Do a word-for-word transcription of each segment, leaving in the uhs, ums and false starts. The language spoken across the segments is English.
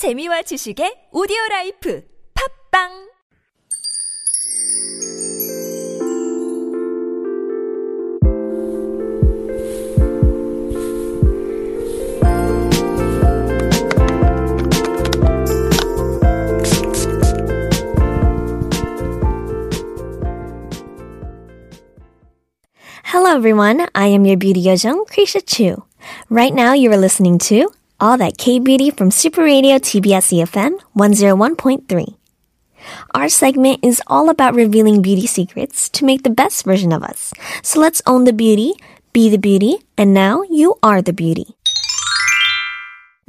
재미와 지식의 오디오라이프 팝빵 Hello everyone, I am your beauty Yojong, Krisha Chu. Right now you are listening to All That K-Beauty from Super Radio T B S E F N one oh one point three. Our segment is all about revealing beauty secrets to make the best version of us. So let's own the beauty, be the beauty, and now you are the beauty.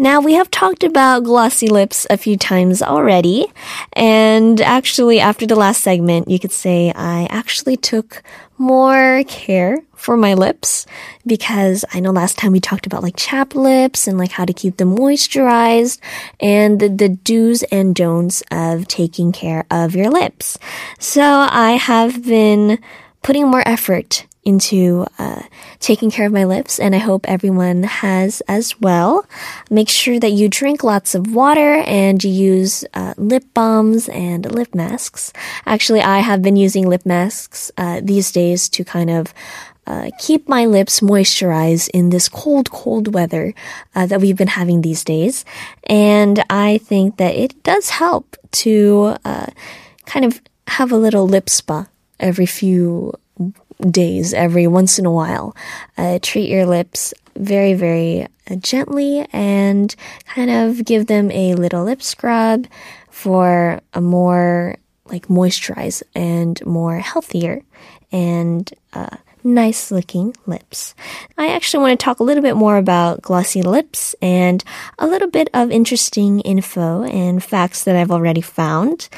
Now, we have talked about glossy lips a few times already, and actually after the last segment, you could say I actually took more care for my lips because I know last time we talked about like chapped lips and like how to keep them moisturized and the, the do's and don'ts of taking care of your lips. So I have been putting more effort into uh, taking care of my lips, and I hope everyone has as well. Make sure that you drink lots of water and you use uh, lip balms and lip masks. Actually, I have been using lip masks uh, these days to kind of Uh, keep my lips moisturized in this cold, cold weather uh, that we've been having these days. And I think that it does help to uh, kind of have a little lip spa every few days, every once in a while. Uh, treat your lips very, very gently and kind of give them a little lip scrub for a more like moisturized and more healthier and uh nice looking lips. I actually want to talk a little bit more about glossy lips and a little bit of interesting info and facts that I've already found.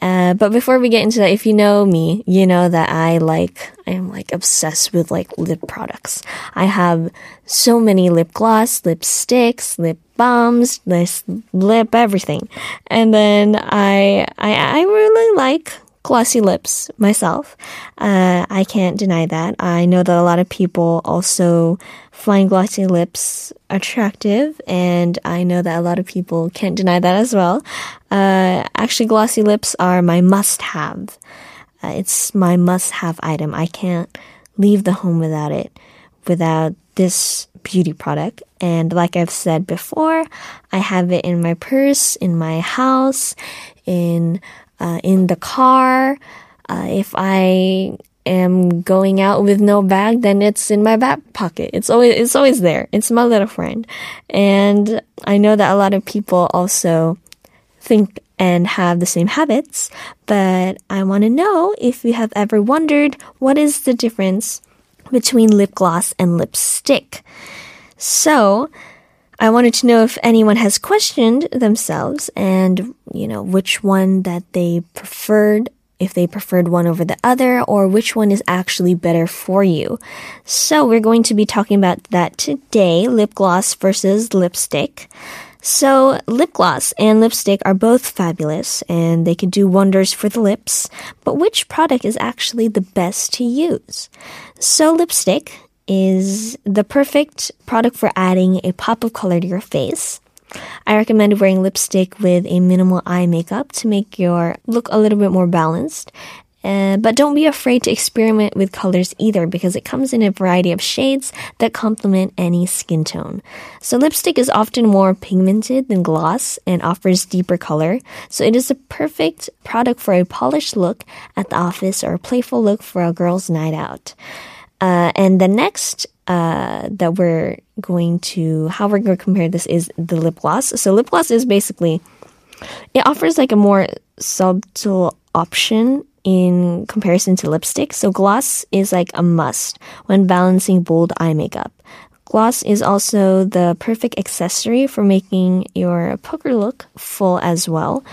Uh, but before we get into that, if you know me, you know that I like, I am like obsessed with like lip products. I have so many lip gloss, lipsticks, lip balms, lip everything. And then I, I, I really like glossy lips myself. Uh, I can't deny that. I know that a lot of people also find glossy lips attractive, and I know that a lot of people can't deny that as well. Uh, actually, glossy lips are my must-have. Uh, it's my must-have item. I can't leave the home without it, without this beauty product. And like I've said before, I have it in my purse, in my house, in Uh, in the car. Uh, if I am going out with no bag, then it's in my back pocket. It's always, it's always there. It's my little friend. And I know that a lot of people also think and have the same habits, but I want to know if you have ever wondered what is the difference between lip gloss and lipstick. So, I wanted to know if anyone has questioned themselves and, you know, which one that they preferred, if they preferred one over the other, or which one is actually better for you. So we're going to be talking about that today, lip gloss versus lipstick. So lip gloss and lipstick are both fabulous and they can do wonders for the lips, but which product is actually the best to use? So lipstick is the perfect product for adding a pop of color to your face. I recommend wearing lipstick with a minimal eye makeup to make your look a little bit more balanced. Uh, but don't be afraid to experiment with colors either because it comes in a variety of shades that complement any skin tone. So lipstick is often more pigmented than gloss and offers deeper color. So it is the perfect product for a polished look at the office or a playful look for a girl's night out. Uh, and the next uh, that we're going to, how we're going to compare this is the lip gloss. So lip gloss is basically, it offers like a more subtle option in comparison to lipstick. So gloss is like a must when balancing bold eye makeup. Gloss is also the perfect accessory for making your poker look full as well.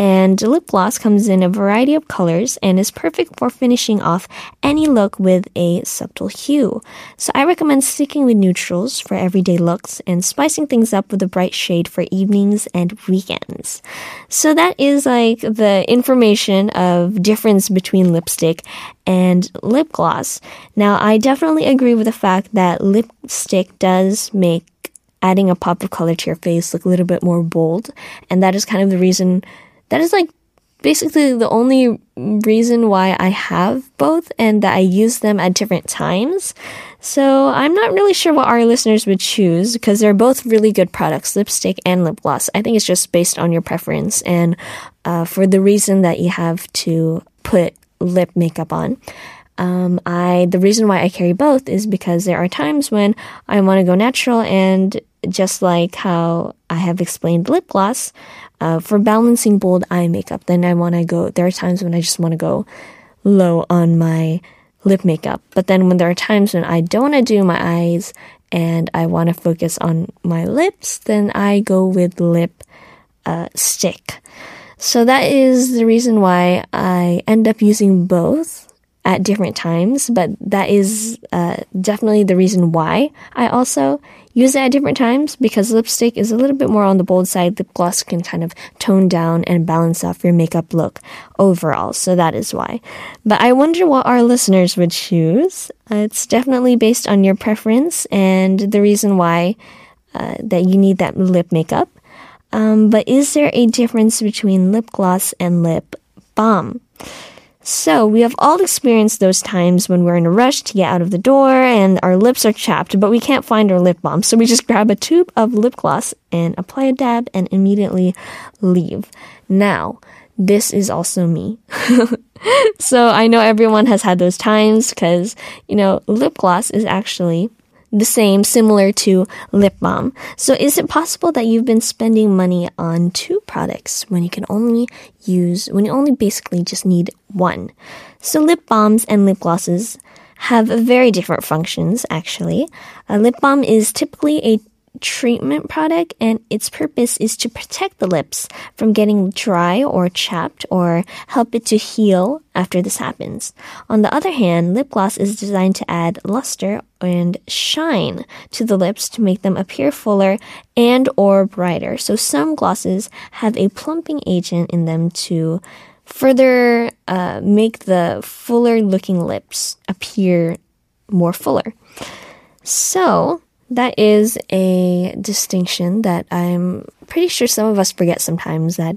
And lip gloss comes in a variety of colors and is perfect for finishing off any look with a subtle hue. So I recommend sticking with neutrals for everyday looks and spicing things up with a bright shade for evenings and weekends. So that is like the information of difference between lipstick and lip gloss. Now, I definitely agree with the fact that lipstick does make adding a pop of color to your face, look a little bit more bold. And that is kind of the reason, that is like basically the only reason why I have both and that I use them at different times. So I'm not really sure what our listeners would choose because they're both really good products, lipstick and lip gloss. I think it's just based on your preference and uh, for the reason that you have to put lip makeup on. Um, I the reason why I carry both is because there are times when I want to go natural, and just like how I have explained lip gloss, uh, for balancing bold eye makeup, then I want to go, there are times when I just want to go low on my lip makeup. But then when there are times when I don't want to do my eyes and I want to focus on my lips, then I go with lip uh, stick. So that is the reason why I end up using both at different times, but that is uh, definitely the reason why I also use it at different times, because lipstick is a little bit more on the bold side. Lip gloss can kind of tone down and balance off your makeup look overall, so that is why. But I wonder what our listeners would choose. Uh, it's definitely based on your preference and the reason why uh, that you need that lip makeup. Um, but is there a difference between lip gloss and lip balm? So we have all experienced those times when we're in a rush to get out of the door and our lips are chapped, but we can't find our lip balm. So we just grab a tube of lip gloss and apply a dab and immediately leave. Now, this is also me. So I know everyone has had those times because, you know, lip gloss is actually the same, similar to lip balm. So is it possible that you've been spending money on two products when you can only use, when you only basically just need one? So lip balms and lip glosses have very different functions, actually. A lip balm is typically a treatment product, and its purpose is to protect the lips from getting dry or chapped or help it to heal after this happens. On the other hand, lip gloss is designed to add luster and shine to the lips to make them appear fuller and or brighter. So some glosses have a plumping agent in them to further uh, make the fuller looking lips appear more fuller. So that is a distinction that I'm pretty sure some of us forget sometimes, that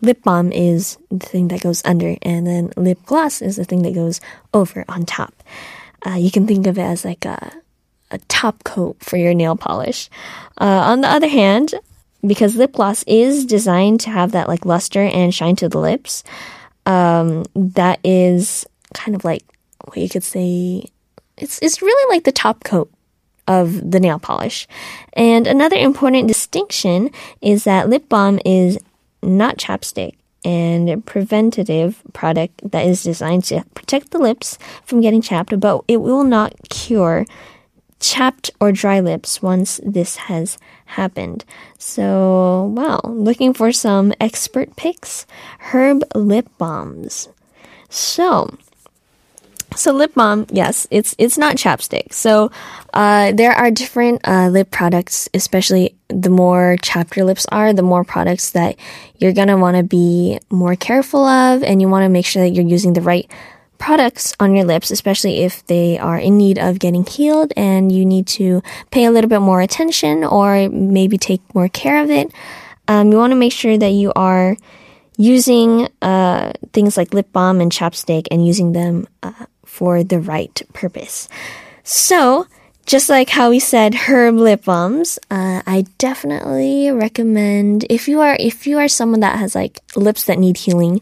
lip balm is the thing that goes under and then lip gloss is the thing that goes over on top. Uh, you can think of it as like a, a top coat for your nail polish. Uh, on the other hand, because lip gloss is designed to have that like luster and shine to the lips, um, that is kind of like what you could say, it's it's really like the top coat of the nail polish. And another important distinction is that lip balm is not chapstick and a preventative product that is designed to protect the lips from getting chapped, but it will not cure chapped or dry lips once this has happened. So, wow, looking for some expert picks? Herb lip balms. So, So lip balm, yes, it's it's not chapstick. So uh, there are different uh, lip products, especially the more chapped your lips are, the more products that you're going to want to be more careful of, and you want to make sure that you're using the right products on your lips, especially if they are in need of getting healed and you need to pay a little bit more attention or maybe take more care of it. Um, you want to make sure that you are using uh, things like lip balm and chapstick and using them uh, for the right purpose. So, just like how we said herb lip balms, uh, I definitely recommend, if you are if you are someone that has like lips that need healing,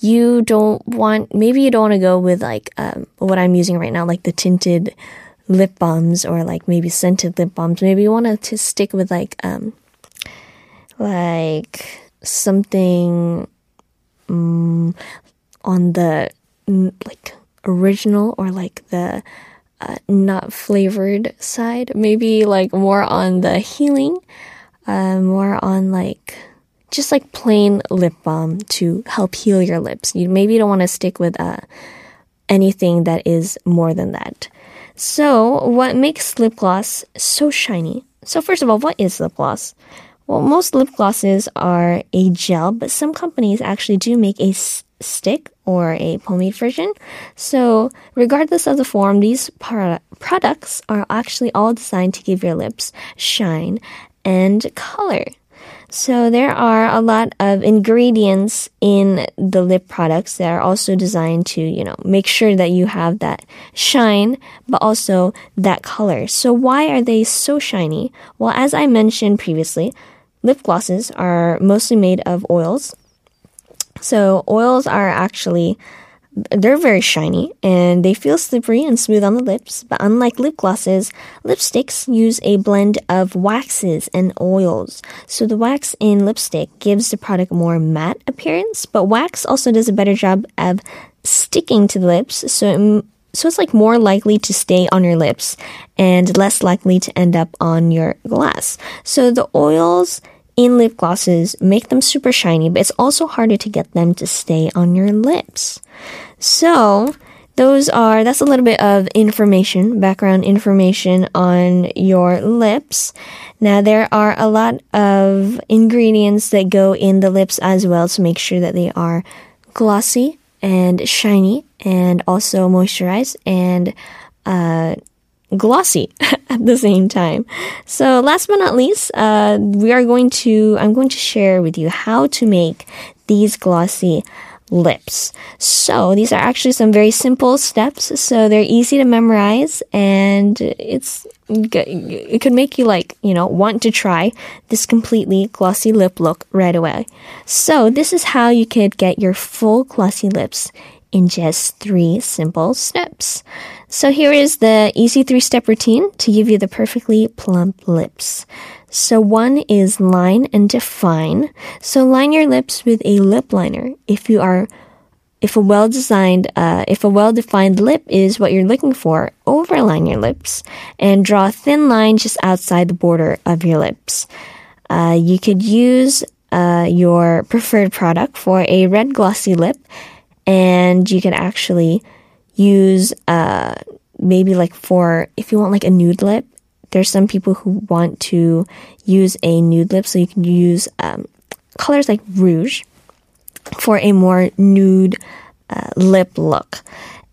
you don't want, maybe you don't want to go with like um, what I'm using right now, like the tinted lip balms or like maybe scented lip balms. Maybe you want to stick with like um, like something um, on the like original or like the uh, not flavored side, maybe like more on the healing, uh, more on like just like plain lip balm to help heal your lips. You maybe don't want to stick with uh, anything that is more than that. So what makes lip gloss so shiny? So first of all, what is lip gloss? Well, most lip glosses are a gel, but some companies actually do make a stick or a pomade version. So regardless of the form, these pro- products are actually all designed to give your lips shine and color. So there are a lot of ingredients in the lip products that are also designed to, you know, make sure that you have that shine, but also that color. So why are they so shiny? Well, as I mentioned previously, lip glosses are mostly made of oils. So oils are actually, they're very shiny and they feel slippery and smooth on the lips. But unlike lip glosses, lipsticks use a blend of waxes and oils. So the wax in lipstick gives the product more matte appearance, but wax also does a better job of sticking to the lips. So it, so it's like more likely to stay on your lips and less likely to end up on your glass. So the oils in lip glosses make them super shiny, but it's also harder to get them to stay on your lips. So those are, that's a little bit of information, background information on your lips. Now there are a lot of ingredients that go in the lips as well to make sure that they are glossy and shiny and also moisturized and uh glossy at the same time. So last but not least, uh, we are going to, I'm going to share with you how to make these glossy lips. So these are actually some very simple steps. So they're easy to memorize and it's, it could make you like, you know, want to try this completely glossy lip look right away. So this is how you could get your full glossy lips in just three simple steps. So here is the easy three-step routine to give you the perfectly plump lips. So one is line and define. So line your lips with a lip liner. If you are, if a well-designed, uh, if a well-defined lip is what you're looking for, overline your lips and draw a thin line just outside the border of your lips. Uh, you could use uh, your preferred product for a red glossy lip. And you can actually use uh maybe like for, if you want like a nude lip, there's some people who want to use a nude lip. So you can use um colors like rouge for a more nude uh, lip look.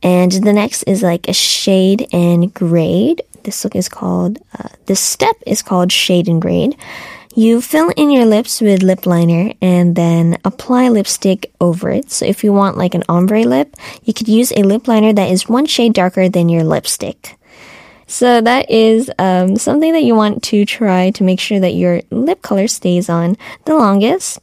And the next is like a shade and grade. This look is called, uh, this step is called shade and grade. You fill in your lips with lip liner and then apply lipstick over it. So if you want like an ombre lip, you could use a lip liner that is one shade darker than your lipstick. So that is um, something that you want to try to make sure that your lip color stays on the longest.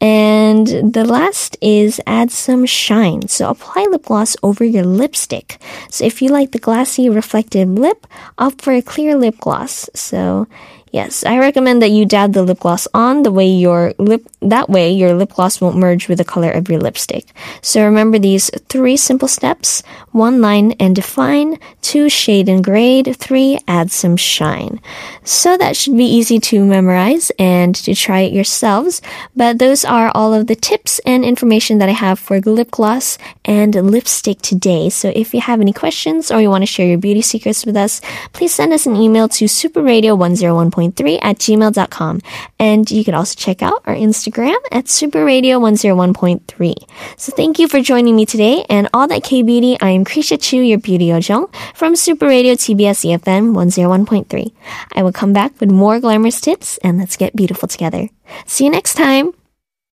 And the last is add some shine. So apply lip gloss over your lipstick. So if you like the glassy, reflective lip, opt for a clear lip gloss. So yes, I recommend that you dab the lip gloss on the way your lip, that way your lip gloss won't merge with the color of your lipstick. So remember these three simple steps. One, line and define. Two, shade and grade. Three, add some shine. So that should be easy to memorize and to try it yourselves. But those are all of the tips and information that I have for lip gloss and lipstick today. So if you have any questions or you want to share your beauty secrets with us, please send us an email to superradio one oh one dot com. at gmail dot com, and you can also check out our Instagram at superradio one oh one dot three. So thank you for joining me today, and All That K-Beauty, I am Krisha Chu, your beauty Yojong, from Super Radio T B S E F M one oh one point three. I will come back with more glamorous tips, and let's get beautiful together. See you next time!